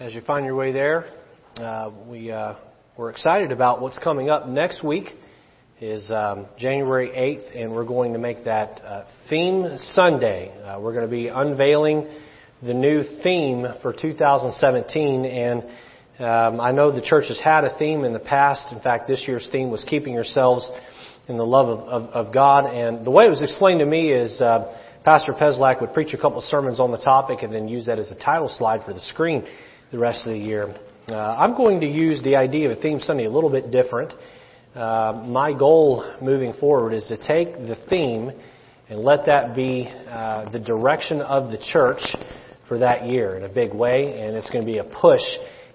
As you find your way there, we're excited about what's coming up. Next week is January 8th, and we're going to make that Theme Sunday. We're going to be unveiling the new theme for 2017, and I know the church has had a theme in the past. In fact, this year's theme was Keeping Yourselves in the Love of God, and the way it was explained to me is Pastor Peslak would preach a couple of sermons on the topic and then use that as a title slide for the screen the rest of the year. I'm going to use the idea of a theme Sunday a little bit different. My goal moving forward is to take the theme and let that be the direction of the church for that year in a big way, and it's going to be a push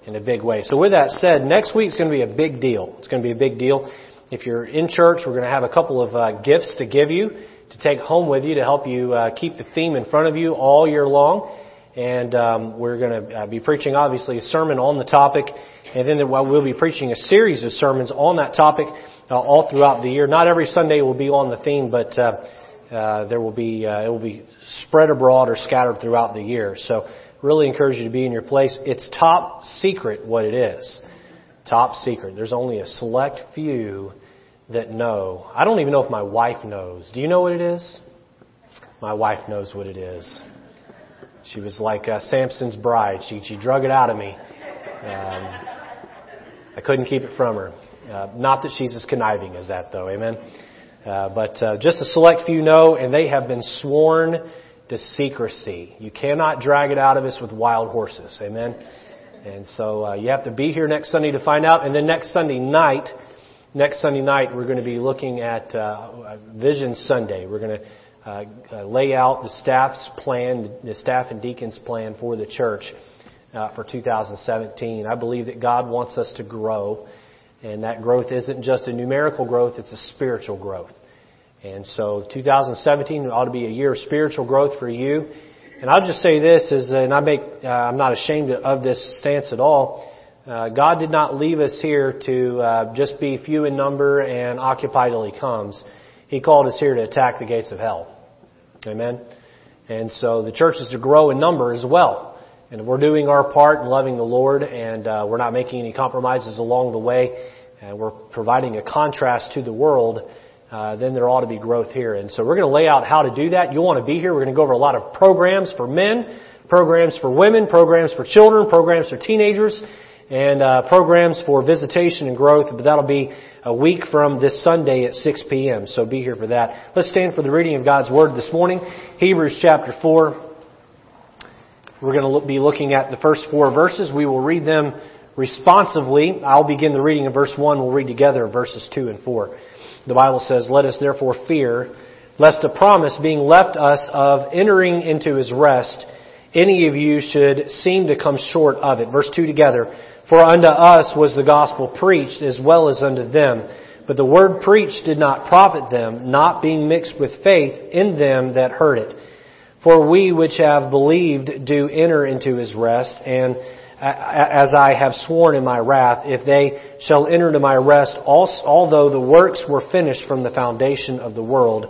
in a big way. So with that said, next week's going to be a big deal. It's going to be a big deal. If you're in church, we're going to have a couple of gifts to give you to take home with you to help you keep the theme in front of you all year long. And we're going to be preaching, obviously, a sermon on the topic. And then we'll be preaching a series of sermons on that topic all throughout the year. Not every Sunday will be on the theme, but there will be it will be spread abroad or scattered throughout the year. So really encourage you to be in your place. It's top secret what it is. Top secret. There's only a select few that know. I don't even know if my wife knows. Do you know what it is? My wife knows what it is. She was like Samson's bride. She drug it out of me. I couldn't keep it from her. Not that she's as conniving as that, though. Amen. But just a select few know, and they have been sworn to secrecy. You cannot drag it out of us with wild horses. Amen. And so you have to be here next Sunday to find out. And then next Sunday night, we're going to be looking at Vision Sunday. We're going to lay out the staff's plan, the staff and deacons' plan for the church for 2017. I believe that God wants us to grow, and that growth isn't just a numerical growth, it's a spiritual growth. And so 2017 ought to be a year of spiritual growth for you. And I'll just say this, I'm not ashamed of this stance at all. God did not leave us here to just be few in number and occupy till He comes. He called us here to attack the gates of hell. Amen? And so the church is to grow in number as well. And we're doing our part in loving the Lord, and we're not making any compromises along the way, and we're providing a contrast to the world, then there ought to be growth here. And so we're going to lay out how to do that. You'll want to be here. We're going to go over a lot of programs for men, programs for women, programs for children, programs for teenagers, and programs for visitation and growth, but that'll be a week from this Sunday at 6 p.m., so be here for that. Let's stand for the reading of God's Word this morning, Hebrews chapter 4. We're going to be looking at the first four verses. We will read them responsively. I'll begin the reading of verse 1. We'll read together verses 2 and 4. The Bible says, "Let us therefore fear, lest the promise being left us of entering into His rest, any of you should seem to come short of it." Verse 2 together. "For unto us was the gospel preached as well as unto them. But the word preached did not profit them, not being mixed with faith in them that heard it. For we which have believed do enter into His rest, and as I have sworn in my wrath, if they shall enter into my rest, although the works were finished from the foundation of the world.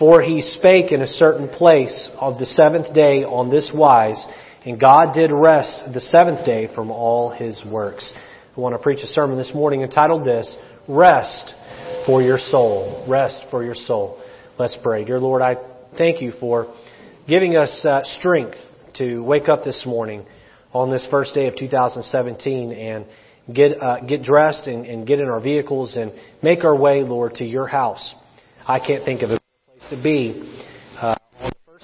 For He spake in a certain place of the seventh day on this wise, and God did rest the seventh day from all His works." I want to preach a sermon this morning entitled this, Rest for Your Soul. Rest for your soul. Let's pray. Dear Lord, I thank You for giving us strength to wake up this morning on this first day of 2017 and get dressed and get in our vehicles and make our way, Lord, to Your house. I can't think of a place to be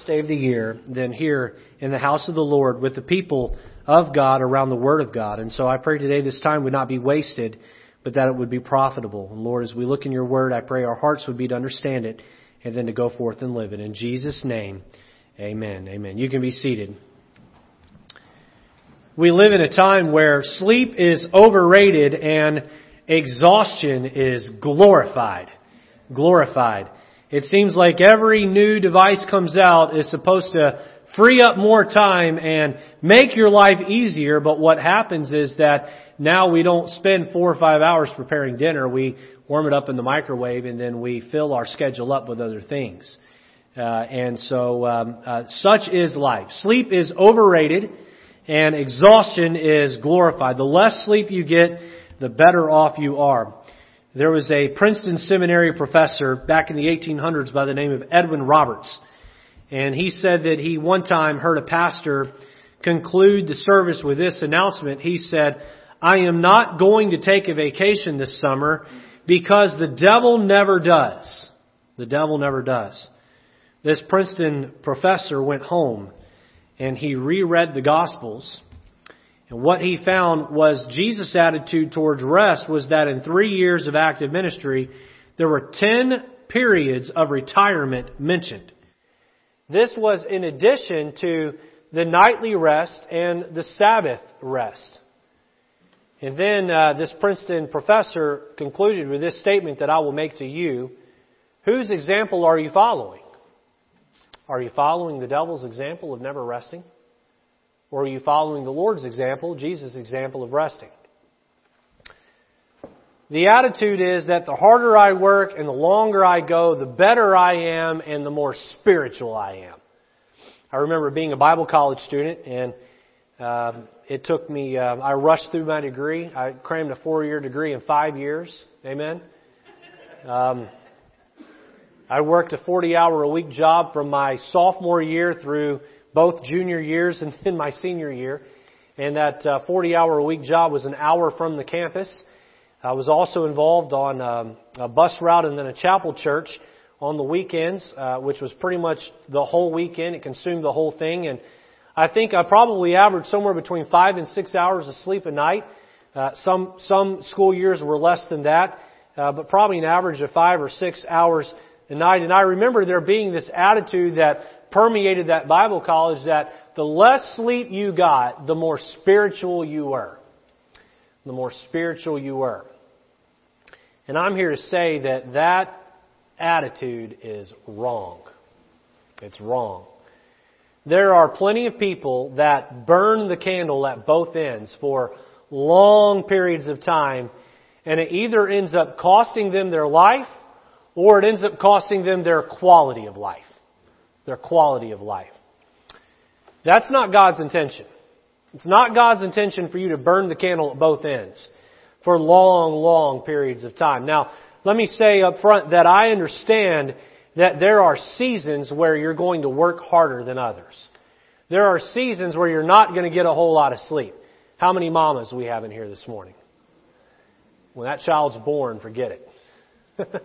day of the year than here in the house of the Lord with the people of God around the Word of God. And so I pray today this time would not be wasted, but that it would be profitable. And Lord, as we look in Your Word, I pray our hearts would be to understand it and then to go forth and live it. In Jesus' name, amen. Amen. You can be seated. We live in a time where sleep is overrated and exhaustion is glorified. Glorified. It seems like every new device comes out is supposed to free up more time and make your life easier. But what happens is that now we don't spend 4 or 5 hours preparing dinner. We warm it up in the microwave and then we fill our schedule up with other things. And so such is life. Sleep is overrated and exhaustion is glorified. The less sleep you get, the better off you are. There was a Princeton Seminary professor back in the 1800s by the name of Edwin Roberts. And he said that he one time heard a pastor conclude the service with this announcement. He said, "I am not going to take a vacation this summer because the devil never does." The devil never does. This Princeton professor went home and he reread the Gospels. And what he found was Jesus' attitude towards rest was that in 3 years of active ministry, there were 10 periods of retirement mentioned. This was in addition to the nightly rest and the Sabbath rest. And then this Princeton professor concluded with this statement that I will make to you. Whose example are you following? Are you following the devil's example of never resting? Or are you following the Lord's example, Jesus' example of resting? The attitude is that the harder I work and the longer I go, the better I am and the more spiritual I am. I remember being a Bible college student, and it took me, I rushed through my degree. I crammed a 4-year degree in 5 years. Amen. I worked a 40-hour-a-week job from my sophomore year through both junior years and then my senior year. And that 40-hour-a-week job was an hour from the campus. I was also involved on a bus route and then a chapel church on the weekends, which was pretty much the whole weekend. It consumed the whole thing. And I think I probably averaged somewhere between 5 and 6 hours of sleep a night. Some school years were less than that, but probably an average of 5 or 6 hours a night. And I remember there being this attitude that permeated that Bible college that the less sleep you got, the more spiritual you were. The more spiritual you were. And I'm here to say that that attitude is wrong. It's wrong. There are plenty of people that burn the candle at both ends for long periods of time, and it either ends up costing them their life or it ends up costing them their quality of life. Their quality of life. That's not God's intention. It's not God's intention for you to burn the candle at both ends for long, long periods of time. Now, let me say up front that I understand that there are seasons where you're going to work harder than others. There are seasons where you're not going to get a whole lot of sleep. How many mamas we have in here this morning? When that child's born, forget it.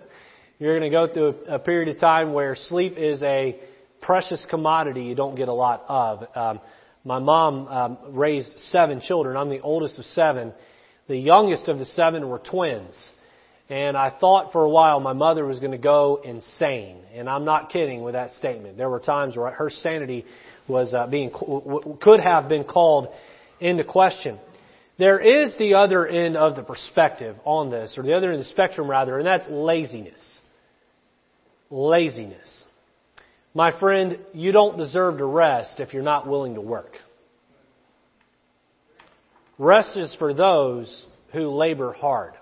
You're going to go through a period of time where sleep is a precious commodity you don't get a lot of. My mom raised 7 children. I'm the oldest of 7. The youngest of the 7 were twins. And I thought for a while my mother was going to go insane. And I'm not kidding with that statement. There were times where her sanity was could have been called into question. There is the other end of the perspective on this, or the other end of the spectrum rather, and that's laziness. Laziness. My friend, you don't deserve to rest if you're not willing to work. Rest is for those who labor hard.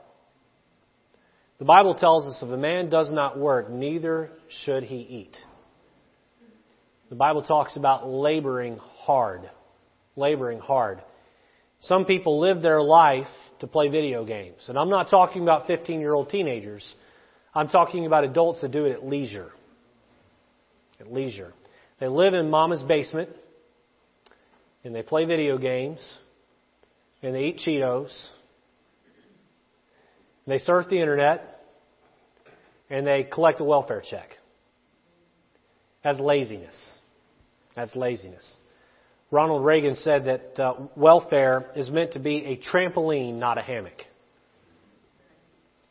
The Bible tells us if a man does not work, neither should he eat. The Bible talks about laboring hard. Laboring hard. Some people live their life to play video games. And I'm not talking about 15-year-old teenagers. I'm talking about adults that do it at leisure. At leisure. They live in mama's basement, and they play video games, and they eat Cheetos, and they surf the internet, and they collect a welfare check. That's laziness. That's laziness. Ronald Reagan said that welfare is meant to be a trampoline, not a hammock.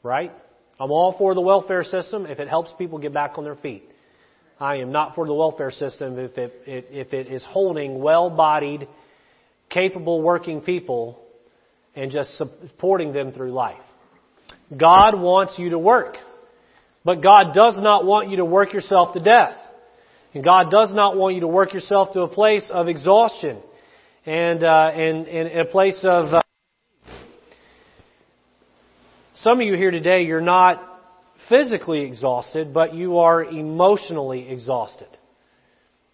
Right? I'm all for the welfare system if it helps people get back on their feet. I am not for the welfare system if it is holding well-bodied, capable working people and just supporting them through life. God wants you to work, but God does not want you to work yourself to death. And God does not want you to work yourself to a place of exhaustion and a place of... Some of you here today, you're not physically exhausted, but you are emotionally exhausted.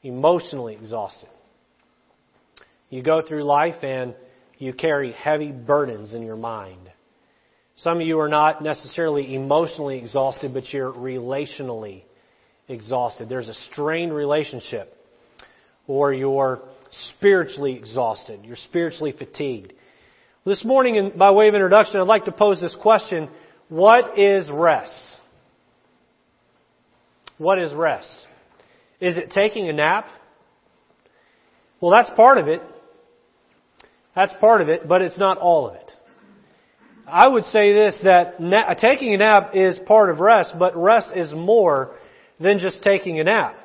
Emotionally exhausted. You go through life and you carry heavy burdens in your mind. Some of you are not necessarily emotionally exhausted, but you're relationally exhausted. There's a strained relationship. Or you're spiritually exhausted. You're spiritually fatigued. This morning, by way of introduction, I'd like to pose this question. What is rest? What is rest? Is it taking a nap? Well, that's part of it. That's part of it, but it's not all of it. I would say this, that taking a nap is part of rest, but rest is more than just taking a nap.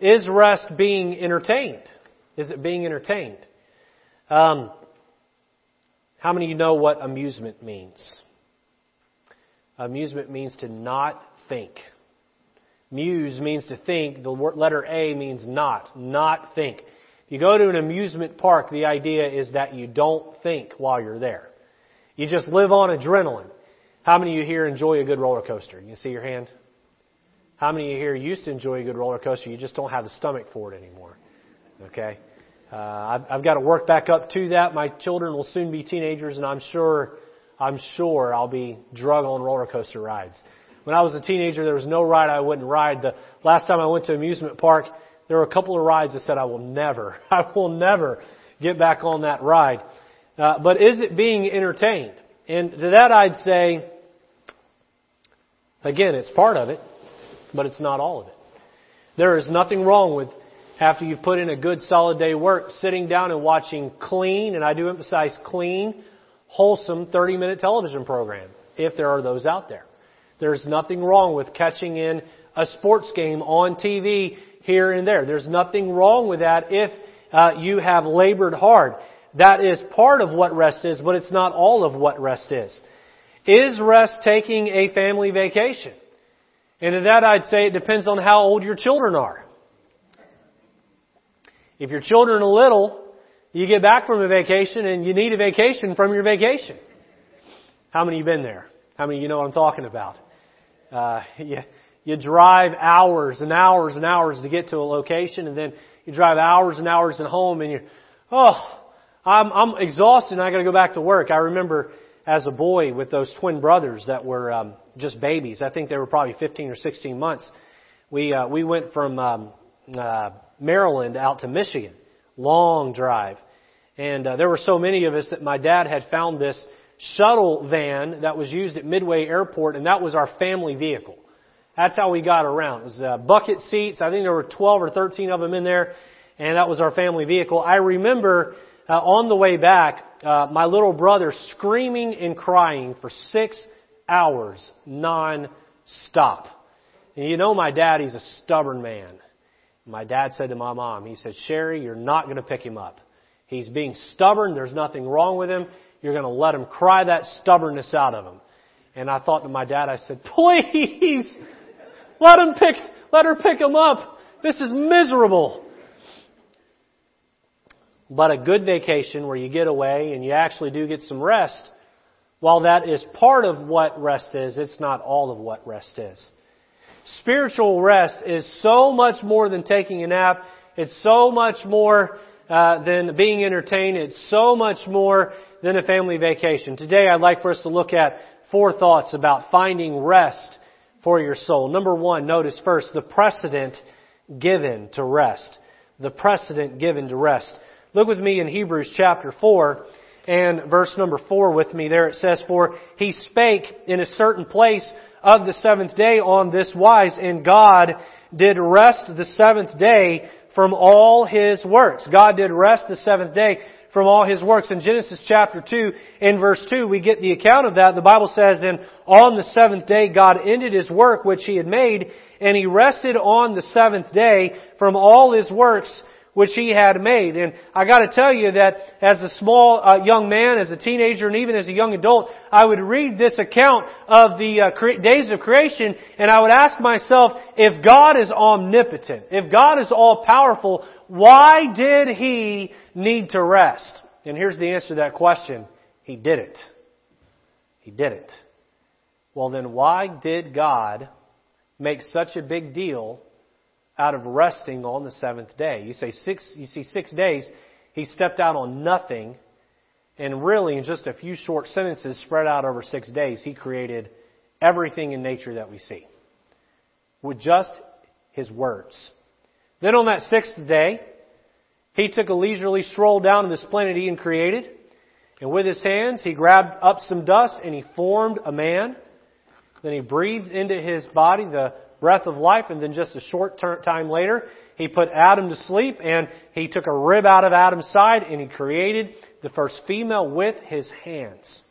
Is rest being entertained? Is it being entertained? How many of you know what amusement means? Amusement means to not think. Muse means to think. The letter A means not think. If you go to an amusement park, the idea is that you don't think while you're there. You just live on adrenaline. How many of you here enjoy a good roller coaster? You see your hand? How many of you here used to enjoy a good roller coaster? You just don't have the stomach for it anymore. Okay? I've got to work back up to that. My children will soon be teenagers, and I'm sure I'll be drug on roller coaster rides. When I was a teenager, there was no ride I wouldn't ride. The last time I went to an amusement park, there were a couple of rides that said, I will never get back on that ride. But is it being entertained? And to that I'd say, again, it's part of it, but it's not all of it. There is nothing wrong with, after you've put in a good solid day work, sitting down and watching clean, and I do emphasize clean, wholesome 30-minute television program, if there are those out there. There's nothing wrong with catching in a sports game on TV here and there. There's nothing wrong with that if you have labored hard. That is part of what rest is, but it's not all of what rest is. Is rest taking a family vacation? And to that I'd say it depends on how old your children are. If your children are little, you get back from a vacation and you need a vacation from your vacation. How many of you been there? How many of you know what I'm talking about? You drive hours and hours and hours to get to a location, and then you drive hours and hours at home, and I'm exhausted and I got to go back to work. I remember as a boy with those twin brothers that were just babies. I think they were probably 15 or 16 months. We went from Maryland out to Michigan. Long drive. And there were so many of us that my dad had found this shuttle van that was used at Midway Airport, and that was our family vehicle. That's how we got around. It was bucket seats. I think there were 12 or 13 of them in there, and that was our family vehicle. I remember on the way back, my little brother screaming and crying for 6 hours non-stop. And you know my dad, he's a stubborn man. My dad said to my mom, he said, Sherry, you're not going to pick him up. He's being stubborn. There's nothing wrong with him. You're going to let him cry that stubbornness out of him. And I thought to my dad, I said, please, let her pick him up. This is miserable. But a good vacation where you get away and you actually do get some rest, while that is part of what rest is, it's not all of what rest is. Spiritual rest is so much more than taking a nap. It's so much more than being entertained. It's so much more than a family vacation. Today I'd like for us to look at 4 thoughts about finding rest for your soul. Number 1, notice first the precedent given to rest. The precedent given to rest. Look with me in Hebrews chapter 4 and verse number 4 with me there. It says, For he spake in a certain place of the 7th day on this wise, and God did rest the 7th day from all His works. God did rest the 7th day from all His works. In Genesis chapter 2 and verse 2, we get the account of that. The Bible says, And on the 7th day God ended His work which He had made, and He rested on the 7th day from all His works which He had made. And I got to tell you that as a small young man, as a teenager, and even as a young adult, I would read this account of the days of creation, and I would ask myself, if God is omnipotent, if God is all-powerful, why did He need to rest? And here's the answer to that question. He didn't. He didn't. Well, then why did God make such a big deal out of resting on the 7th day? You say 6 days. He stepped out on nothing, and really in just a few short sentences spread out over 6 days, he created everything in nature that we see with just his words. Then on that sixth day, he took a leisurely stroll down to this planet he had created, and with his hands he grabbed up some dust and he formed a man. Then he breathed into his body the breath of life, and then just a short time later, he put Adam to sleep, and he took a rib out of Adam's side, and he created the first female with his hands.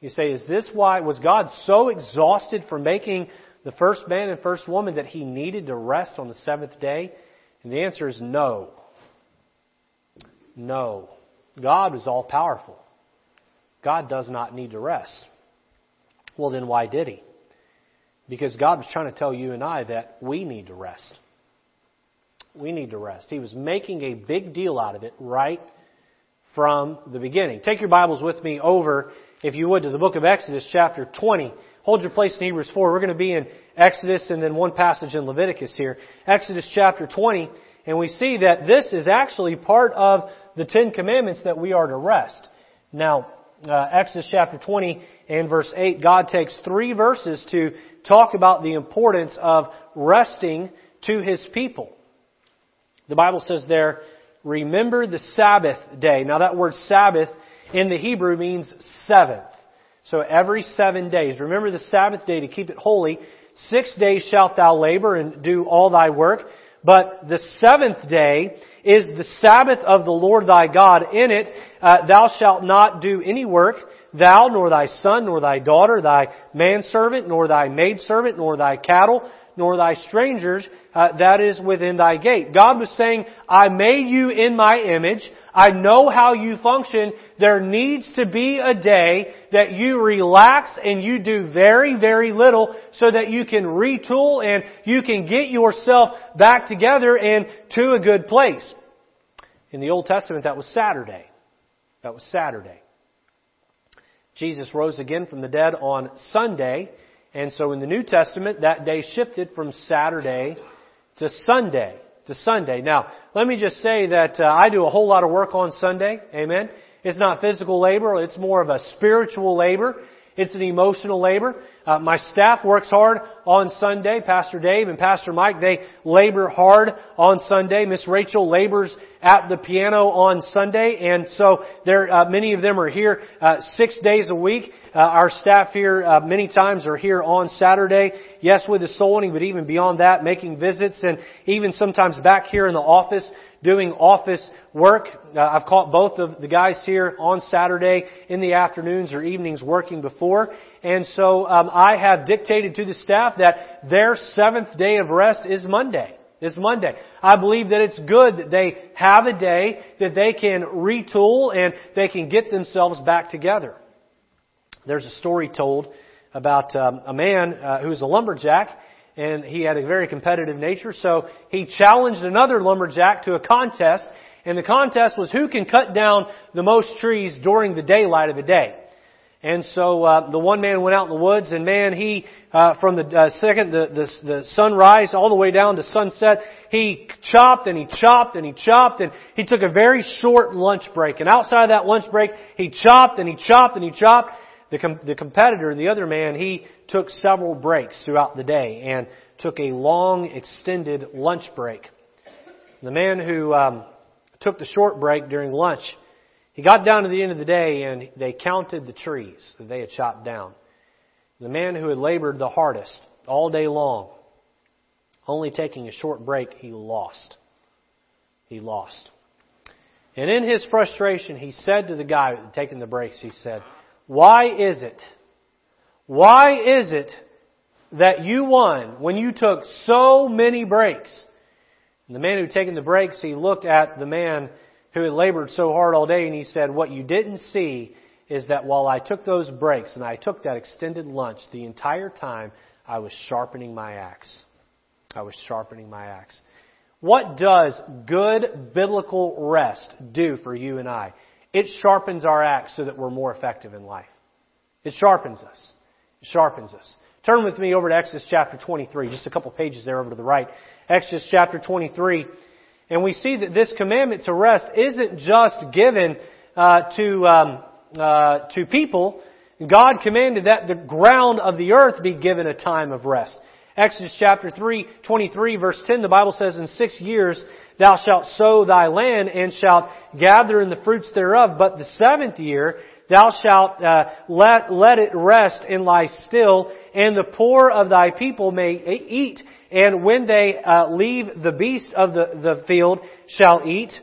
You say, is this why was God so exhausted for making the first man and first woman that he needed to rest on the seventh day? And the answer is no. No. God is all powerful. God does not need to rest. Well, then why did he? Because God was trying to tell you and I that we need to rest. We need to rest. He was making a big deal out of it right from the beginning. Take your Bibles with me over, if you would, to the book of Exodus chapter 20. Hold your place in Hebrews 4. We're going to be in Exodus and then one passage in Leviticus here. Exodus chapter 20. And we see that this is actually part of the Ten Commandments that we are to rest. Now, Exodus chapter 20 and verse 8, God takes three verses to talk about the importance of resting to His people. The Bible says there, remember the Sabbath day. Now that word Sabbath in the Hebrew means seventh. So every 7 days, remember the Sabbath day to keep it holy. 6 days shalt thou labor and do all thy work. But the seventh day is the Sabbath of the Lord thy God. In it thou shalt not do any work, thou, nor thy son, nor thy daughter, thy manservant, nor thy maidservant, nor thy cattle, nor thy strangers, that is within thy gate. God was saying, I made you in my image. I know how you function. There needs to be a day that you relax and you do very, very little so that you can retool and you can get yourself back together and to a good place. In the Old Testament, that was Saturday. That was Saturday. Jesus rose again from the dead on Sunday. And so in the New Testament, that day shifted from Saturday to Sunday. Now, let me just say that I do a whole lot of work on Sunday. Amen. It's not physical labor. It's more of a spiritual labor. It's an emotional labor. My staff works hard on Sunday. Pastor Dave and Pastor Mike, they labor hard on Sunday. Miss Rachel labors at the piano on Sunday. And so there, many of them are here 6 days a week. Our staff here many times are here on Saturday. Yes, with the soul winning, but even beyond that, making visits and even sometimes back here in the office doing office work. I've caught both of the guys here on Saturday in the afternoons or evenings working before. And so I have dictated to the staff that their seventh day of rest is Monday. I believe that it's good that they have a day that they can retool and they can get themselves back together. There's a story told about a man who's a lumberjack, and he had a very competitive nature, so he challenged another lumberjack to a contest, and the contest was who can cut down the most trees during the daylight of a day. And so the one man went out in the woods, and man, he from the second the sunrise all the way down to sunset, he chopped and he chopped and he chopped, and he took a very short lunch break. And outside of that lunch break, he chopped and he chopped and he chopped. The competitor, the other man, he took several breaks throughout the day and took a long, extended lunch break. The man who took the short break during lunch, he got down to the end of the day and they counted the trees that they had chopped down. The man who had labored the hardest all day long, only taking a short break, he lost. And in his frustration, he said to the guy who had taken the breaks, he said, Why is it that you won when you took so many breaks? And the man who had taken the breaks, he looked at the man who had labored so hard all day and he said, what you didn't see is that while I took those breaks and I took that extended lunch, the entire time I was sharpening my axe. What does good biblical rest do for you and I? It sharpens our axe so that we're more effective in life. It sharpens us. Turn with me over to Exodus chapter 23, just a couple pages there over to the right. Exodus chapter 23 And we see that this commandment to rest isn't just given to people. God commanded that the ground of the earth be given a time of rest. Exodus chapter 23, verse 10, the Bible says, "In 6 years thou shalt sow thy land, and shalt gather in the fruits thereof. But the 7th year thou shalt let it rest and lie still, and the poor of thy people may eat. And when they leave, the beast of the field shall eat.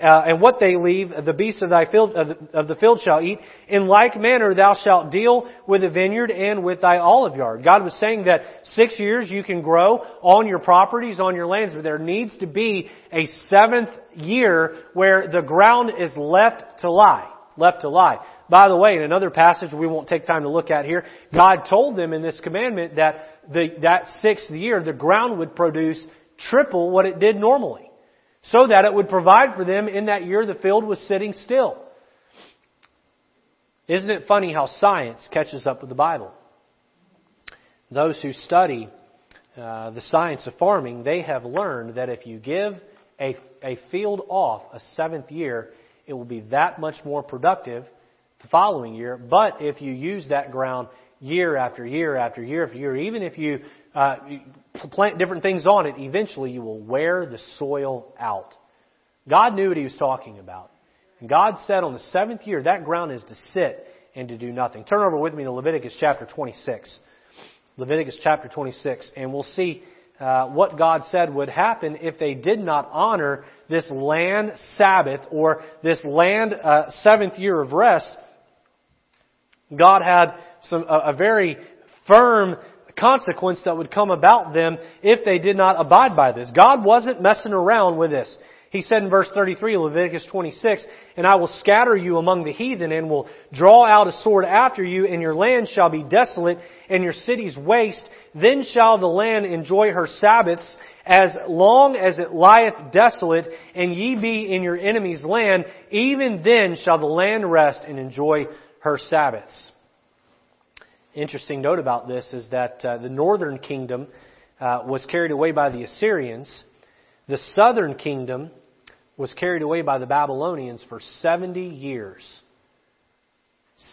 And what they leave, the beast of thy field of the field shall eat. In like manner thou shalt deal with the vineyard and with thy olive yard." God was saying that 6 years you can grow on your properties, on your lands, but there needs to be a 7th year where the ground is left to lie. By the way, in another passage we won't take time to look at here, God told them in this commandment that that 6th year the ground would produce triple what it did normally, so that it would provide for them in that year the field was sitting still. Isn't it funny how science catches up with the Bible? Those who study the science of farming, they have learned that if you give a field off a 7th year, it will be that much more productive the following year. But if you use that ground year after year after year after year, even if you plant different things on it, eventually you will wear the soil out. God knew what He was talking about. And God said on the 7th year, that ground is to sit and to do nothing. Turn over with me to Leviticus chapter 26. Leviticus chapter 26. And we'll see what God said would happen if they did not honor this land Sabbath or this land 7th year of rest. God had a very firm consequence that would come about them if they did not abide by this. God wasn't messing around with this. He said in verse 33, Leviticus 26, "And I will scatter you among the heathen, and will draw out a sword after you, and your land shall be desolate, and your cities waste. Then shall the land enjoy her Sabbaths as long as it lieth desolate, and ye be in your enemy's land. Even then shall the land rest and enjoy her Sabbaths." Interesting note about this is that the northern kingdom was carried away by the Assyrians. The southern kingdom was carried away by the Babylonians for 70 years.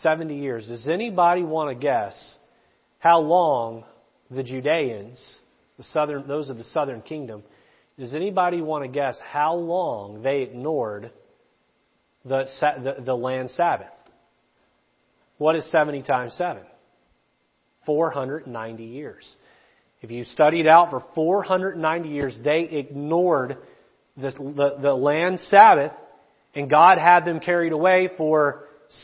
70 years. Does anybody want to guess how long the Judeans, those of the southern kingdom, does anybody want to guess how long they ignored the land Sabbath? What is 70 times 7? 490 years. If you studied out for 490 years, they ignored the land Sabbath, and God had them carried away for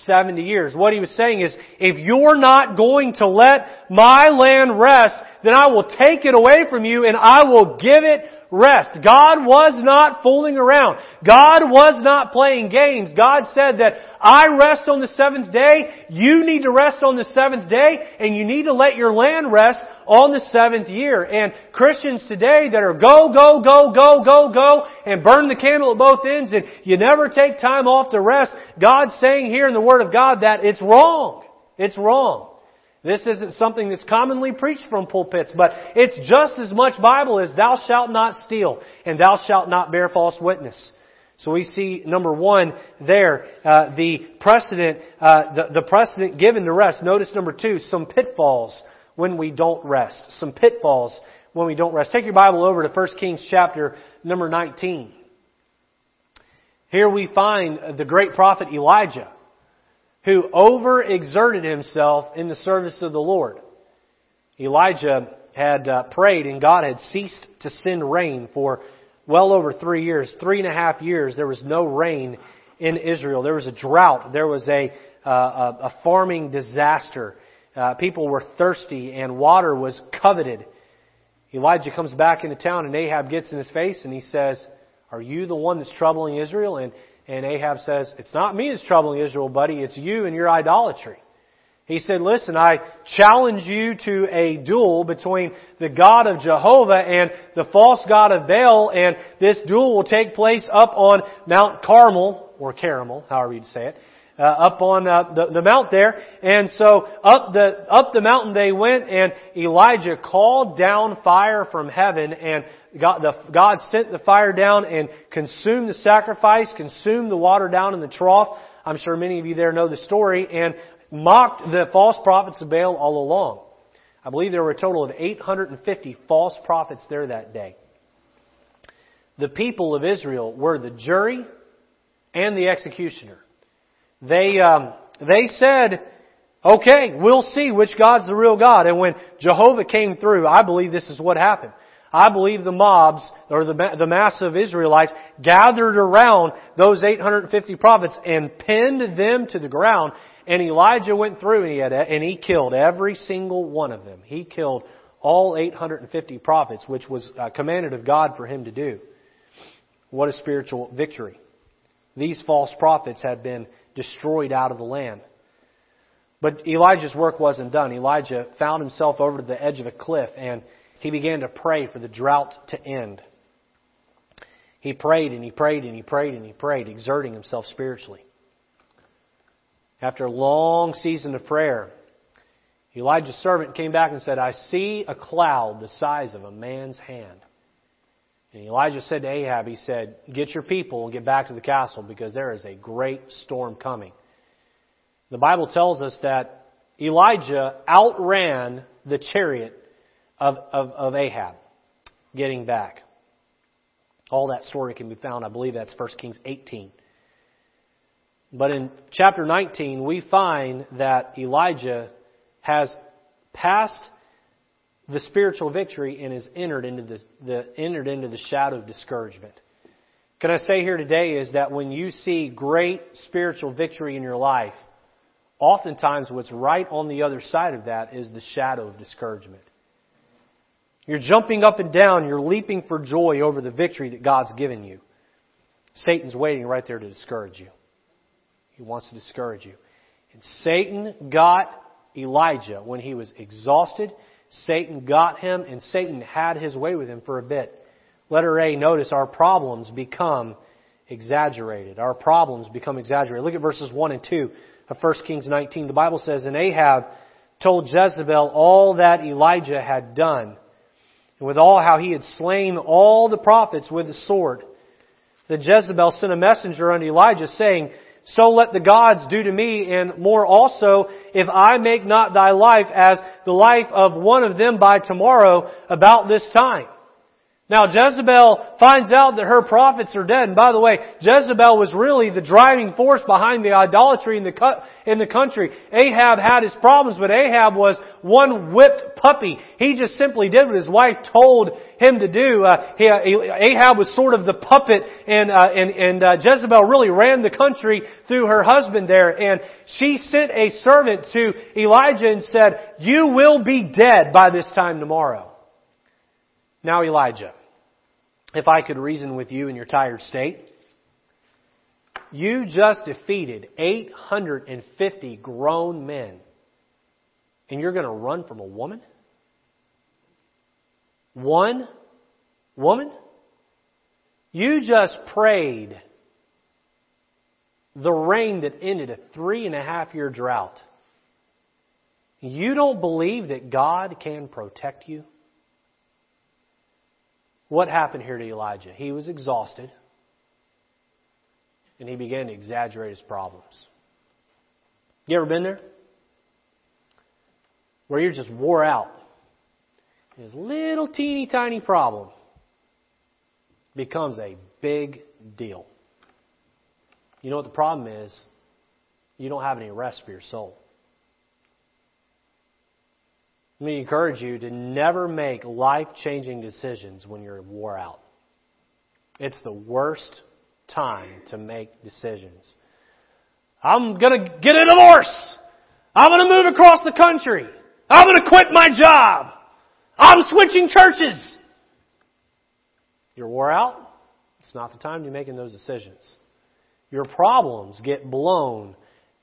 70 years. What He was saying is, if you're not going to let my land rest, then I will take it away from you and I will give it rest. God was not fooling around. God was not playing games. God said that I rest on the 7th day. You need to rest on the 7th day, and you need to let your land rest on the 7th year. And Christians today that are go and burn the candle at both ends, and you never take time off to rest, God's saying here in the Word of God that it's wrong. It's wrong. This isn't something that's commonly preached from pulpits, but it's just as much Bible as "thou shalt not steal" and "thou shalt not bear false witness." So we see, number one, there, the precedent given to rest. Notice number two, some pitfalls when we don't rest. Some pitfalls when we don't rest. Take your Bible over to 1 Kings chapter number 19. Here we find the great prophet Elijah, who overexerted himself in the service of the Lord. Elijah had prayed, and God had ceased to send rain for well over 3 years. 3.5 years there was no rain in Israel. There was a drought. There was a farming disaster. People were thirsty and water was coveted. Elijah comes back into town, and Ahab gets in his face and he says, "Are you the one that's troubling Israel?" And Ahab says, "It's not me that's troubling Israel, buddy. It's you and your idolatry." He said, "Listen, I challenge you to a duel between the God of Jehovah and the false god of Baal, and this duel will take place up on Mount Carmel," or Caramel, however you'd say it, up on the mount there. And so up the mountain they went, and Elijah called down fire from heaven, and God sent the fire down and consumed the sacrifice, consumed the water down in the trough. I'm sure many of you there know the story, and mocked the false prophets of Baal all along. I believe there were a total of 850 false prophets there that day. The people of Israel were the jury and the executioner. They said, okay, we'll see which God's the real God. And when Jehovah came through, I believe this is what happened. I believe the mobs, or the mass of Israelites, gathered around those 850 prophets and pinned them to the ground. And Elijah went through and he killed every single one of them. He killed all 850 prophets, which was commanded of God for him to do. What a spiritual victory. These false prophets had been destroyed out of the land. But Elijah's work wasn't done. Elijah found himself over to the edge of a cliff, and he began to pray for the drought to end. He prayed and he prayed and he prayed and he prayed, exerting himself spiritually. After a long season of prayer, Elijah's servant came back and said, I see a cloud the size of a man's hand. And Elijah said to Ahab, he said, get your people and get back to the castle because there is a great storm coming. The Bible tells us that Elijah outran the chariot of Ahab getting back. All that story can be found, I believe that's 1 Kings 18. But in chapter 19, we find that Elijah has passed the spiritual victory and has entered into the shadow of discouragement. Can I say here today is that when you see great spiritual victory in your life, oftentimes what's right on the other side of that is the shadow of discouragement. You're jumping up and down, you're leaping for joy over the victory that God's given you. Satan's waiting right there to discourage you. He wants to discourage you. And Satan got Elijah when he was exhausted. Satan got him, and Satan had his way with him for a bit. Letter A, notice our problems become exaggerated. Our problems become exaggerated. Look at verses 1 and 2 of 1 Kings 19. The Bible says, and Ahab told Jezebel all that Elijah had done, and withal how he had slain all the prophets with the sword. Then Jezebel sent a messenger unto Elijah, saying, so let the gods do to me, and more also, if I make not thy life as the life of one of them by tomorrow about this time. Now Jezebel finds out that her prophets are dead. And by the way, Jezebel was really the driving force behind the idolatry in the country. Ahab had his problems, but Ahab was one whipped puppy. He just simply did what his wife told him to do. Ahab was sort of the puppet, and Jezebel really ran the country through her husband there. And she sent a servant to Elijah and said, you will be dead by this time tomorrow. Now Elijah, if I could reason with you in your tired state, you just defeated 850 grown men, and you're going to run from a woman? One woman? You just prayed the rain that ended a 3.5-year drought. You don't believe that God can protect you? What happened here to Elijah? He was exhausted, and he began to exaggerate his problems. You ever been there? Where you're just wore out. This little teeny tiny problem becomes a big deal. You know what the problem is? You don't have any rest for your soul. Let me encourage you to never make life-changing decisions when you're wore out. It's the worst time to make decisions. I'm going to get a divorce. I'm going to move across the country. I'm going to quit my job. I'm switching churches. You're wore out. It's not the time to be making those decisions. Your problems get blown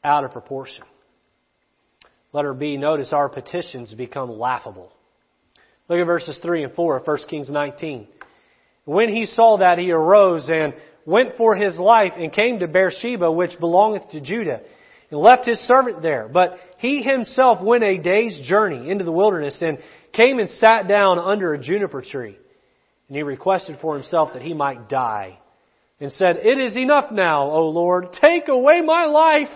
out of proportion. Letter B, notice our petitions become laughable. Look at verses 3 and 4 of 1 Kings 19. When he saw that, he arose and went for his life and came to Beersheba, which belongeth to Judah, and left his servant there. But he himself went a day's journey into the wilderness and came and sat down under a juniper tree. And he requested for himself that he might die, and said, "It is enough now, O Lord. Take away my life,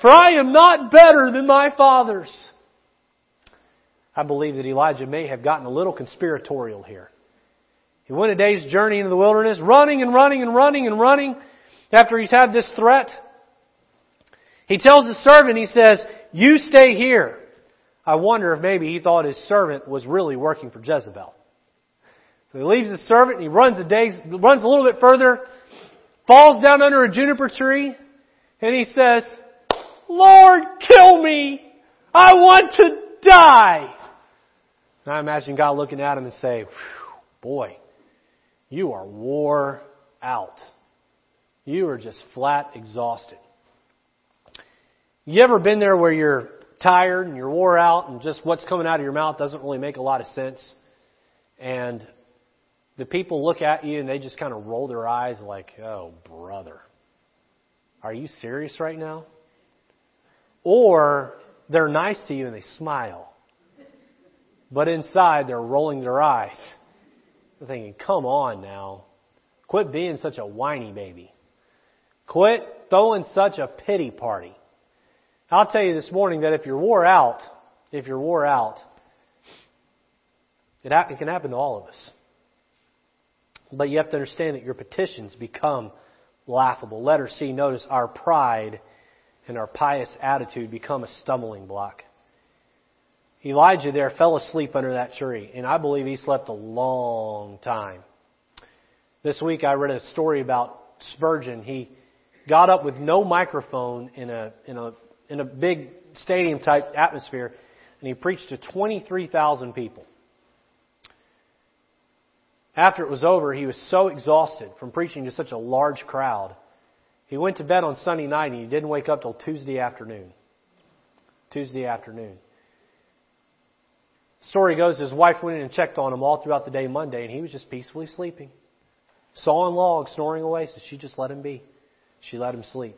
for I am not better than my fathers." I believe that Elijah may have gotten a little conspiratorial here. He went a day's journey into the wilderness, running and running and running and running after he's had this threat. He tells the servant, he says, "You stay here." I wonder if maybe he thought his servant was really working for Jezebel. So he leaves the servant and he runs a little bit further, falls down under a juniper tree, and he says, "Lord, kill me! I want to die!" And I imagine God looking at him and saying, "Boy, you are wore out. You are just flat exhausted." You ever been there where you're tired and you're wore out and just what's coming out of your mouth doesn't really make a lot of sense? And the people look at you and they just kind of roll their eyes like, "Oh, brother, are you serious right now?" Or they're nice to you and they smile. But inside they're rolling their eyes. They're thinking, "Come on now. Quit being such a whiny baby. Quit throwing such a pity party." I'll tell you this morning that if you're wore out, it can happen to all of us. But you have to understand that your petitions become laughable. Letter C, notice our pride and our pious attitude become a stumbling block. Elijah there fell asleep under that tree, and I believe he slept a long time. This week I read a story about Spurgeon. He got up with no microphone in a big stadium-type atmosphere, and he preached to 23,000 people. After it was over, he was so exhausted from preaching to such a large crowd, he went to bed on Sunday night, and he didn't wake up till Tuesday afternoon. The story goes, his wife went in and checked on him all throughout the day Monday, and he was just peacefully sleeping, sawing logs, snoring away, so she just let him be. She let him sleep.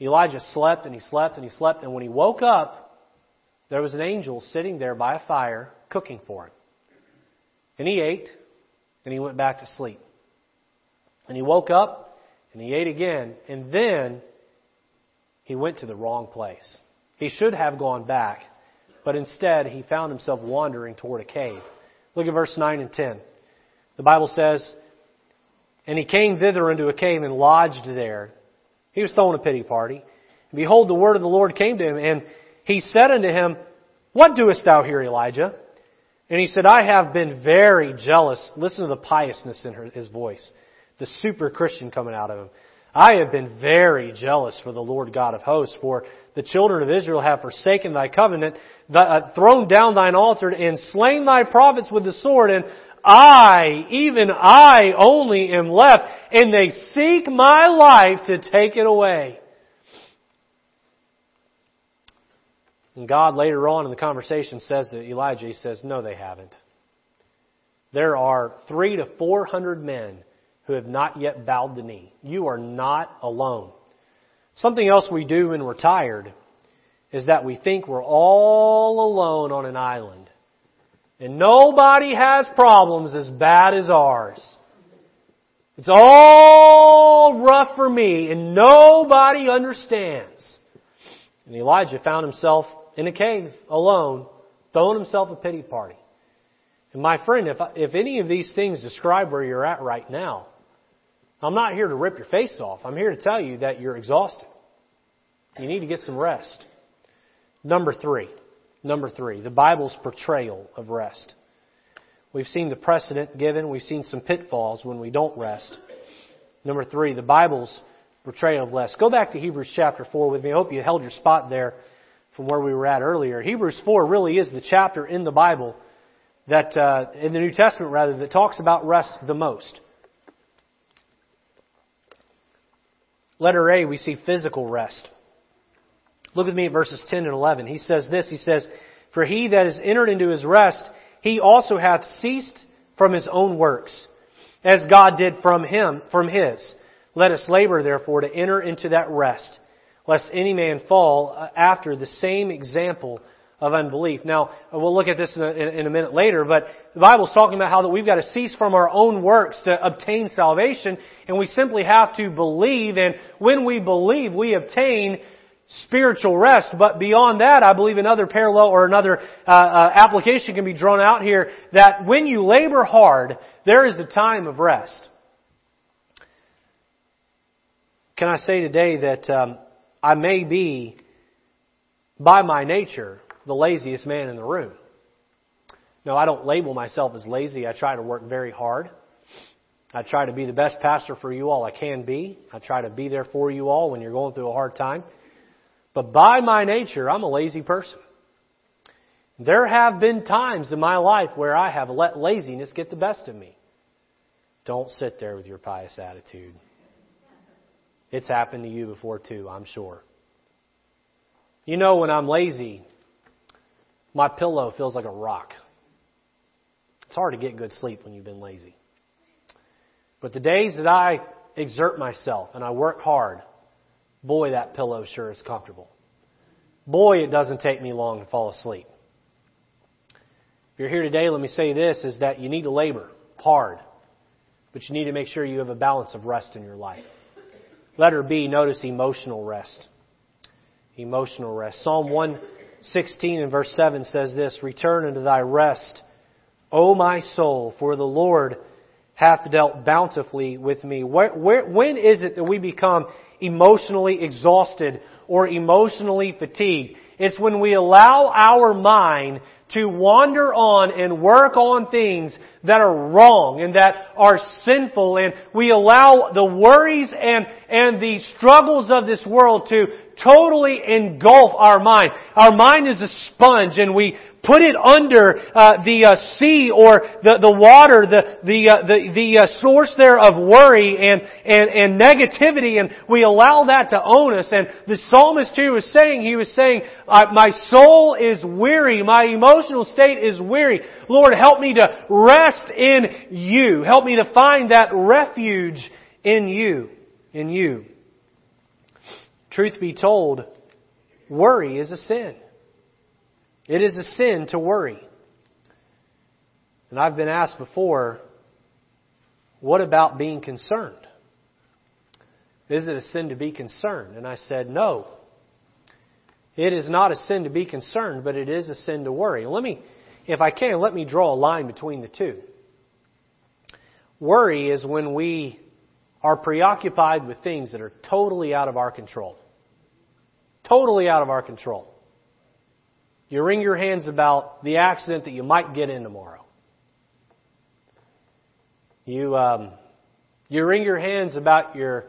Elijah slept and he slept and he slept. And when he woke up, there was an angel sitting there by a fire cooking for him. And he ate and he went back to sleep. And he woke up and he ate again. And then he went to the wrong place. He should have gone back, but instead he found himself wandering toward a cave. Look at verse 9 and 10. The Bible says, "And he came thither into a cave and lodged there." He was throwing a pity party. "Behold, the word of the Lord came to him, and he said unto him, What doest thou here, Elijah? And he said, I have been very jealous." Listen to the piousness in his voice, the super Christian coming out of him. "I have been very jealous for the Lord God of hosts, for the children of Israel have forsaken thy covenant, thrown down thine altar, and slain thy prophets with the sword, and I, even I only am left, and they seek my life to take it away." And God later on in the conversation says to Elijah, he says, "No, they haven't. There are 300 to 400 men who have not yet bowed the knee. You are not alone." Something else we do when we're tired is that we think we're all alone on an island. And nobody has problems as bad as ours. It's all rough for me, and nobody understands. And Elijah found himself in a cave alone, throwing himself a pity party. And my friend, if any of these things describe where you're at right now, I'm not here to rip your face off. I'm here to tell you that you're exhausted. You need to get some rest. Number three, the Bible's portrayal of rest. We've seen the precedent given. We've seen some pitfalls when we don't rest. Number three, the Bible's portrayal of rest. Go back to Hebrews chapter 4 with me. I hope you held your spot there from where we were at earlier. Hebrews 4 really is the chapter in the Bible that, in the New Testament rather, that talks about rest the most. Letter A, we see physical rest. Look with me at verses 10 and 11. He says this, he says, "For he that is entered into his rest, he also hath ceased from his own works, as God did from him, from his. Let us labor, therefore, to enter into that rest, lest any man fall after the same example of unbelief. Now, we'll look at this in a minute later, but the Bible's talking about how that we've got to cease from our own works to obtain salvation, and we simply have to believe, and when we believe, we obtain spiritual rest. But beyond that, I believe another parallel or another application can be drawn out here, that when you labor hard, there is the time of rest. Can I say today that I may be, by my nature, the laziest man in the room. No, I don't label myself as lazy. I try to work very hard. I try to be the best pastor for you all I can be. I try to be there for you all when you're going through a hard time. But by my nature, I'm a lazy person. There have been times in my life where I have let laziness get the best of me. Don't sit there with your pious attitude. It's happened to you before too, I'm sure. You know, when I'm lazy, my pillow feels like a rock. It's hard to get good sleep when you've been lazy. But the days that I exert myself and I work hard, boy, that pillow sure is comfortable. Boy, it doesn't take me long to fall asleep. If you're here today, let me say this, is that you need to labor hard, but you need to make sure you have a balance of rest in your life. Letter B, notice emotional rest. Emotional rest. Psalm 116 and verse 7 says this, "Return unto thy rest, O my soul, for the Lord hath dealt bountifully with me." When is it that we become emotionally exhausted or emotionally fatigued? It's when we allow our mind to wander on and work on things that are wrong and that are sinful, and we allow the worries and the struggles of this world to totally engulf our mind. Our mind is a sponge, and we put it under the sea or the water, the source there of worry and negativity, and we allow that to own us. And the psalmist here was saying, my soul is weary, my emotional state is weary. Lord, help me to rest in You. Help me to find that refuge in You. In You. Truth be told, worry is a sin. It is a sin to worry. And I've been asked before, what about being concerned? Is it a sin to be concerned? And I said, no. It is not a sin to be concerned, but it is a sin to worry. Let me draw a line between the two. Worry is when we are preoccupied with things that are totally out of our control. Totally out of our control. You wring your hands about the accident that you might get in tomorrow. You wring your hands about your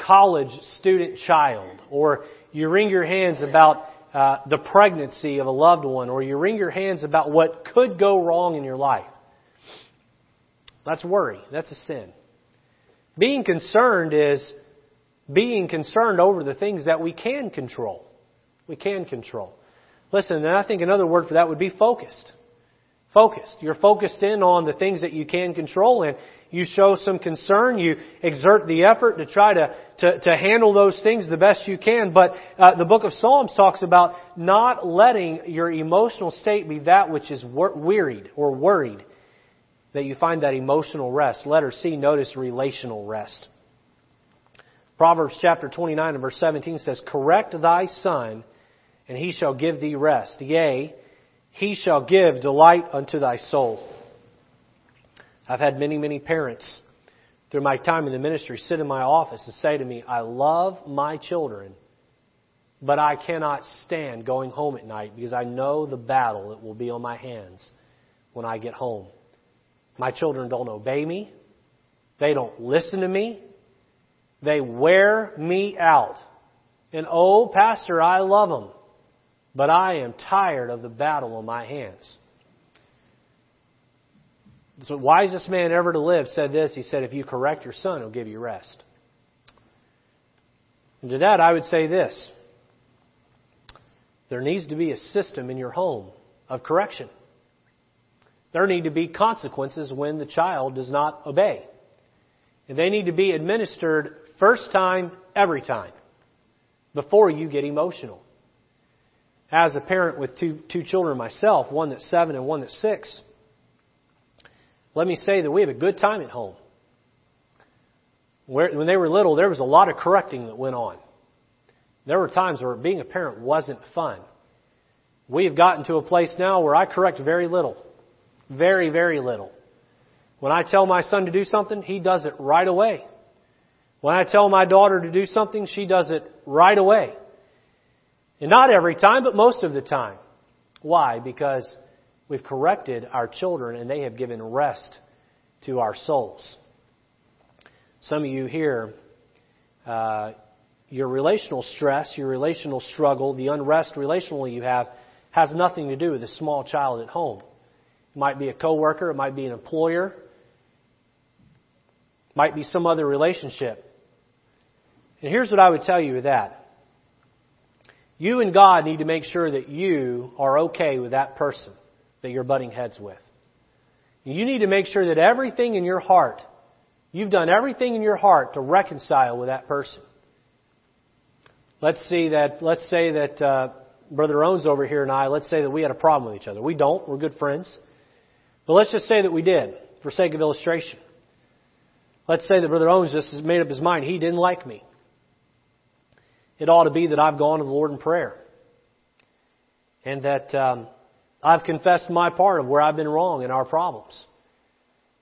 college student child, or you wring your hands about the pregnancy of a loved one, or you wring your hands about what could go wrong in your life. That's worry. That's a sin. Being concerned is being concerned over the things that we can control. We can control. Listen, and I think another word for that would be focused. Focused. You're focused in on the things that you can control, and you show some concern. You exert the effort to try to handle those things the best you can. But the book of Psalms talks about not letting your emotional state be that which is wearied or worried, that you find that emotional rest. Letter C, notice relational rest. Proverbs chapter 29 and verse 17 says, "Correct thy son, and he shall give thee rest. Yea, he shall give delight unto thy soul." I've had many, many parents through my time in the ministry sit in my office and say to me, "I love my children, but I cannot stand going home at night because I know the battle that will be on my hands when I get home. My children don't obey me. They don't listen to me. They wear me out. And oh, Pastor, I love them, but I am tired of the battle on my hands." So the wisest man ever to live said this. He said, "If you correct your son, he'll give you rest." And to that, I would say this. There needs to be a system in your home of correction. There need to be consequences when the child does not obey. And they need to be administered first time, every time, before you get emotional. as a parent with two children myself, one that's 7 and one that's 6, let me say that we have a good time at home. When they were little, there was a lot of correcting that went on. There were times where being a parent wasn't fun. We've gotten to a place now where I correct very little. Very, very little. When I tell my son to do something, he does it right away. When I tell my daughter to do something, she does it right away. And not every time, but most of the time. Why? Because we've corrected our children and they have given rest to our souls. Some of you here, your relational stress, your relational struggle, the unrest relationally you have has nothing to do with a small child at home. It might be a coworker, it might be an employer, it might be some other relationship. And here's what I would tell you with that. You and God need to make sure that you are okay with that person that you're butting heads with. You need to make sure that everything in your heart, you've done everything in your heart to reconcile with that person. Let's say that Brother Owens over here and I, let's say that we had a problem with each other. We don't. We're good friends. But let's just say that we did, for sake of illustration. Let's say that Brother Owens just made up his mind. He didn't like me. It ought to be that I've gone to the Lord in prayer. And that I've confessed my part of where I've been wrong in our problems.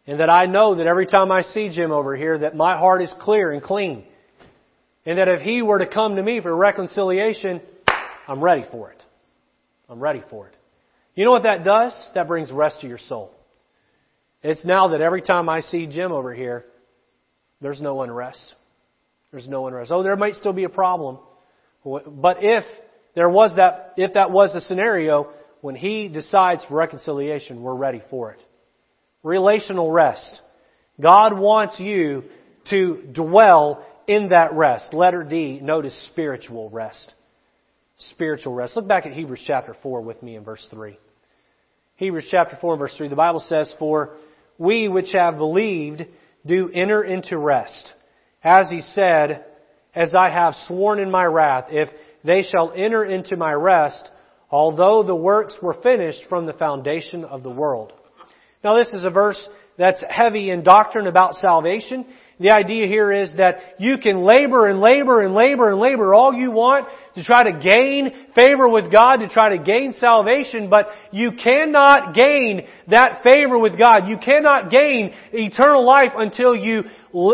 And that I know that every time I see Jim over here, that my heart is clear and clean. And that if he were to come to me for reconciliation, I'm ready for it. I'm ready for it. You know what that does? That brings rest to your soul. It's now that every time I see Jim over here, there's no unrest. There's no unrest. Oh, there might still be a problem. But if that was the scenario, when he decides for reconciliation, we're ready for it. Relational rest. God wants you to dwell in that rest. Letter D, notice spiritual rest. Spiritual rest. Look back at Hebrews chapter 4 with me in verse 3. Hebrews chapter 4 verse 3. The Bible says, "For we which have believed do enter into rest. As he said, as I have sworn in my wrath, if they shall enter into my rest, although the works were finished from the foundation of the world." Now this is a verse that's heavy in doctrine about salvation. The idea here is that you can labor and labor and labor and labor all you want to try to gain favor with God, to try to gain salvation, but you cannot gain that favor with God. You cannot gain eternal life until you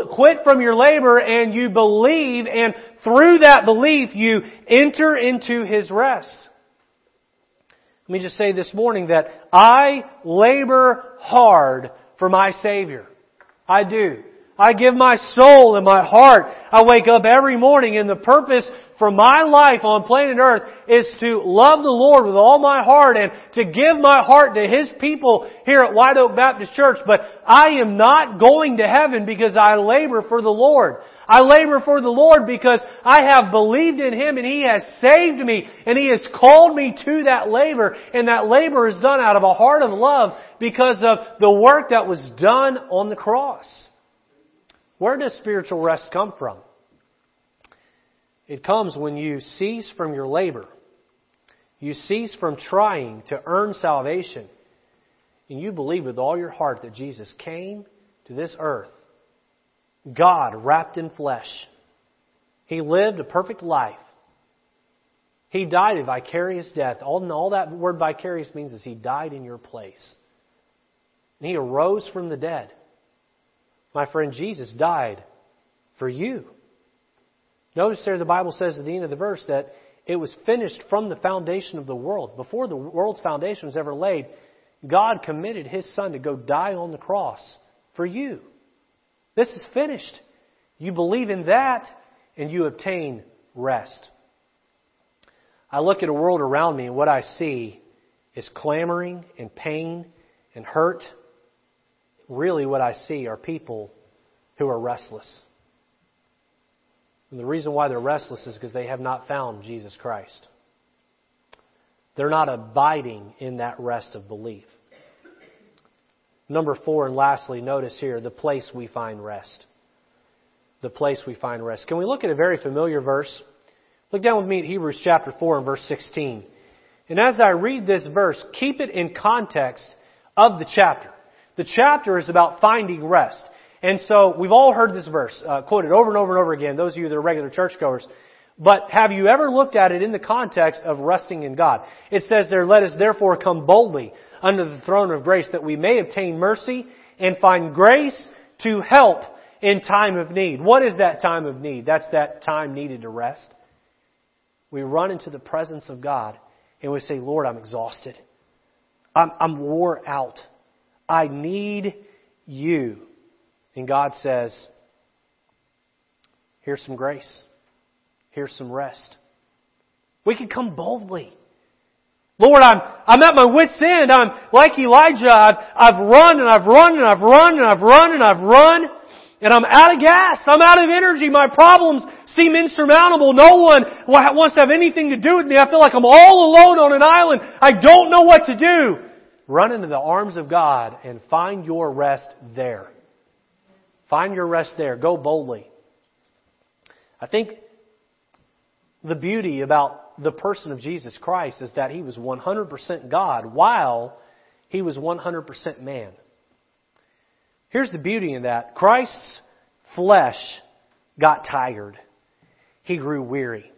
quit from your labor and you believe, and through that belief you enter into His rest. Let me just say this morning that I labor hard for my Savior. I do. I give my soul and my heart. I wake up every morning and the purpose for my life on planet Earth is to love the Lord with all my heart and to give my heart to His people here at White Oak Baptist Church. But I am not going to heaven because I labor for the Lord. I labor for the Lord because I have believed in Him and He has saved me and He has called me to that labor. And that labor is done out of a heart of love because of the work that was done on the cross. Where does spiritual rest come from? It comes when you cease from your labor. You cease from trying to earn salvation. And you believe with all your heart that Jesus came to this earth, God wrapped in flesh. He lived a perfect life. He died a vicarious death. All that word vicarious means is He died in your place. And He arose from the dead. My friend, Jesus died for you. Notice there the Bible says at the end of the verse that it was finished from the foundation of the world. Before the world's foundation was ever laid, God committed His Son to go die on the cross for you. This is finished. You believe in that and you obtain rest. I look at a world around me and what I see is clamoring and pain and hurt. Really what I see are people who are restless. And the reason why they're restless is because they have not found Jesus Christ. They're not abiding in that rest of belief. Number 4, and lastly, notice here, the place we find rest. The place we find rest. Can we look at a very familiar verse? Look down with me at Hebrews chapter 4 and verse 16. And as I read this verse, keep it in context of the chapter. The chapter is about finding rest. And so we've all heard this verse quoted over and over and over again, those of you that are regular churchgoers. But have you ever looked at it in the context of resting in God? It says there, "Let us therefore come boldly unto the throne of grace, that we may obtain mercy and find grace to help in time of need." What is that time of need? That's that time needed to rest. We run into the presence of God and we say, "Lord, I'm exhausted. I'm wore out. I need you." And God says, "Here's some grace. Here's some rest." We can come boldly. "Lord, I'm at my wit's end. I'm like Elijah. I've run. And I'm out of gas. I'm out of energy. My problems seem insurmountable. No one wants to have anything to do with me. I feel like I'm all alone on an island. I don't know what to do." Run into the arms of God and find your rest there. Find your rest there. Go boldly. I think the beauty about the person of Jesus Christ is that He was 100% God while He was 100% man. Here's the beauty in that. Christ's flesh got tired. He grew weary.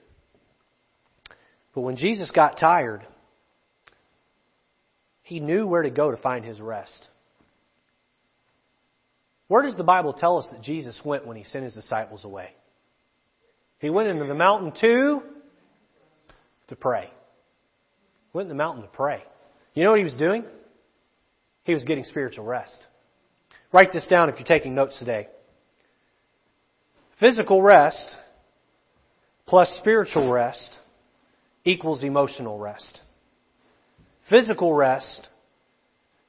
But when Jesus got tired, He knew where to go to find His rest. Where does the Bible tell us that Jesus went when He sent His disciples away? He went into the mountain to pray. Went in the mountain to pray. You know what He was doing? He was getting spiritual rest. Write this down if you're taking notes today. Physical rest plus spiritual rest equals emotional rest. Physical rest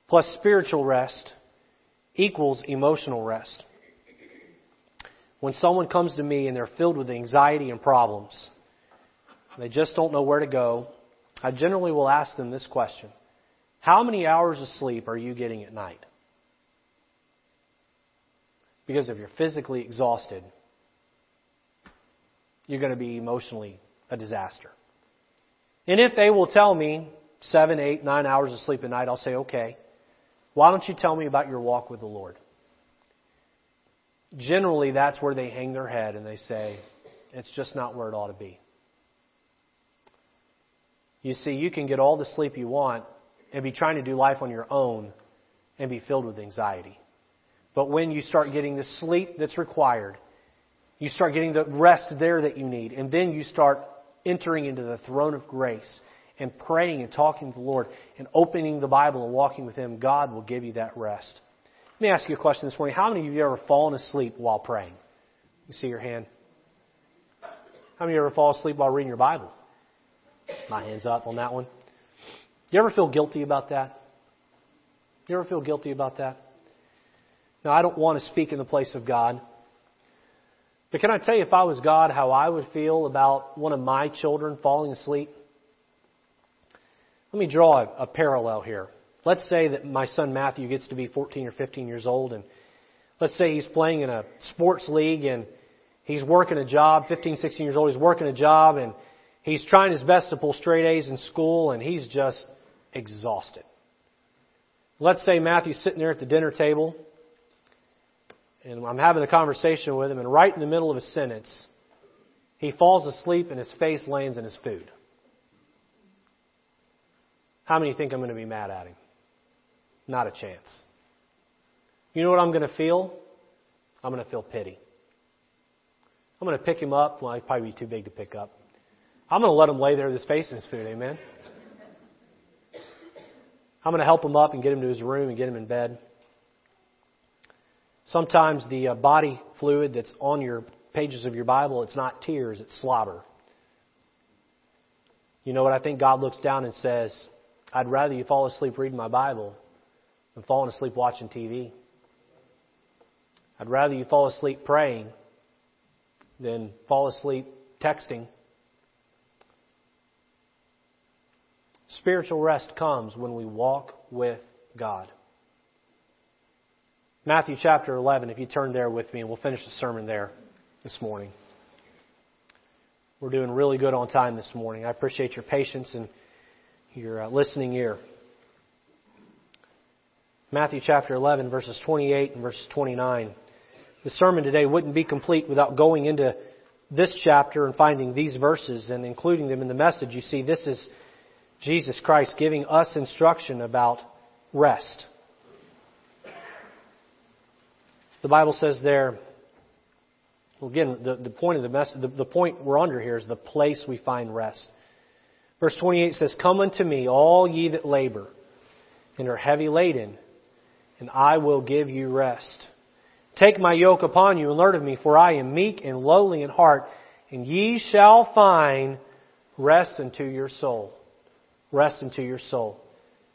plus spiritual rest equals emotional rest. When someone comes to me and they're filled with anxiety and problems, and they just don't know where to go, I generally will ask them this question: how many hours of sleep are you getting at night? Because if you're physically exhausted, you're going to be emotionally a disaster. And if they will tell me 7, 8, 9 hours of sleep a night, I'll say, "Okay, why don't you tell me about your walk with the Lord?" Generally, that's where they hang their head and they say, "It's just not where it ought to be." You see, you can get all the sleep you want and be trying to do life on your own and be filled with anxiety. But when you start getting the sleep that's required, you start getting the rest there that you need, and then you start entering into the throne of grace and praying and talking to the Lord and opening the Bible and walking with Him, God will give you that rest. Let me ask you a question this morning. How many of you ever fallen asleep while praying? You see your hand. How many of you ever fall asleep while reading your Bible? My hand's up on that one. You ever feel guilty about that? You ever feel guilty about that? Now, I don't want to speak in the place of God. But can I tell you, if I was God, how I would feel about one of my children falling asleep? Let me draw a parallel here. Let's say that my son Matthew gets to be 14 or 15 years old, and let's say he's playing in a sports league, and he's working a job, 15, 16 years old, he's working a job, and he's trying his best to pull straight A's in school, and he's just exhausted. Let's say Matthew's sitting there at the dinner table, and I'm having a conversation with him, and right in the middle of a sentence, he falls asleep and his face lands in his food. How many think I'm going to be mad at him? Not a chance. You know what I'm going to feel? I'm going to feel pity. I'm going to pick him up. Well, he'd probably be too big to pick up. I'm going to let him lay there with his face in his food, amen? I'm going to help him up and get him to his room and get him in bed. Sometimes the body fluid that's on your pages of your Bible, it's not tears, it's slobber. You know what? I think God looks down and says, "I'd rather you fall asleep reading my Bible than falling asleep watching TV. I'd rather you fall asleep praying than fall asleep texting." Spiritual rest comes when we walk with God. Matthew chapter 11, if you turn there with me, and we'll finish the sermon there this morning. We're doing really good on time this morning. I appreciate your patience and your listening ear. Matthew chapter 11, verses 28 and verses 29. The sermon today wouldn't be complete without going into this chapter and finding these verses and including them in the message. You see, this is Jesus Christ giving us instruction about rest. The Bible says there, well, again, the point of the message, the point we're under here is the place we find rest. Verse 28 says, "Come unto me, all ye that labor and are heavy laden, and I will give you rest. Take my yoke upon you and learn of me, for I am meek and lowly in heart, and ye shall find rest unto your soul." Rest unto your soul.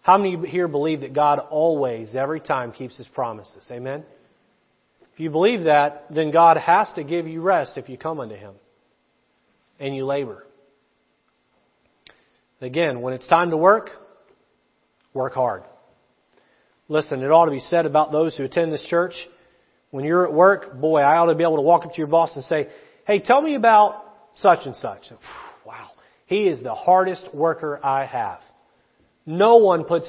How many here believe that God always, every time, keeps His promises? Amen? If you believe that, then God has to give you rest if you come unto Him and you labor. Again, when it's time to work, work hard. Listen, it ought to be said about those who attend this church, when you're at work, boy, I ought to be able to walk up to your boss and say, "Hey, tell me about such and such." Wow, he is the hardest worker I have. No one puts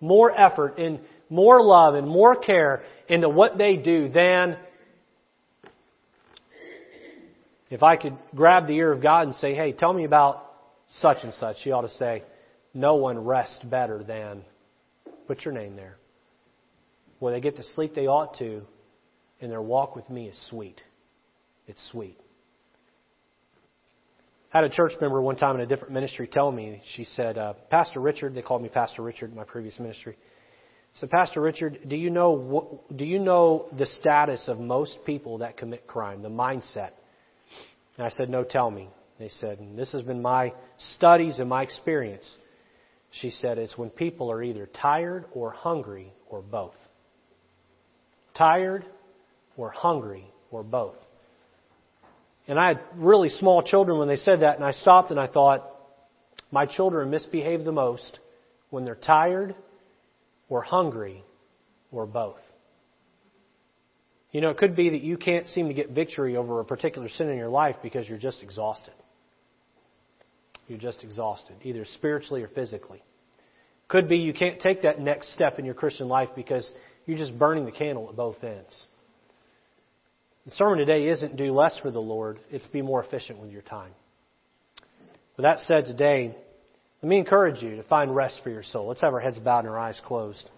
more effort in, more love and more care into what they do than... If I could grab the ear of God and say, "Hey, tell me about such and such," you ought to say, "No one rests better than," put your name there. Well, they get the sleep they ought to, and their walk with me is sweet. It's sweet. I had a church member one time in a different ministry tell me, she said, "Pastor Richard," they called me Pastor Richard in my previous ministry. So, "Pastor Richard, do you know the status of most people that commit crime, the mindset?" And I said, "No, tell me." They said, "And this has been my studies and my experience." She said, "It's when people are either tired or hungry or both." Tired or hungry or both. And I had really small children when they said that, and I stopped and I thought, my children misbehave the most when they're tired or hungry or both. You know, it could be that you can't seem to get victory over a particular sin in your life because you're just exhausted. You're just exhausted, either spiritually or physically. Could be you can't take that next step in your Christian life because you're just burning the candle at both ends. The sermon today isn't do less for the Lord, it's be more efficient with your time. With that said today, let me encourage you to find rest for your soul. Let's have our heads bowed and our eyes closed.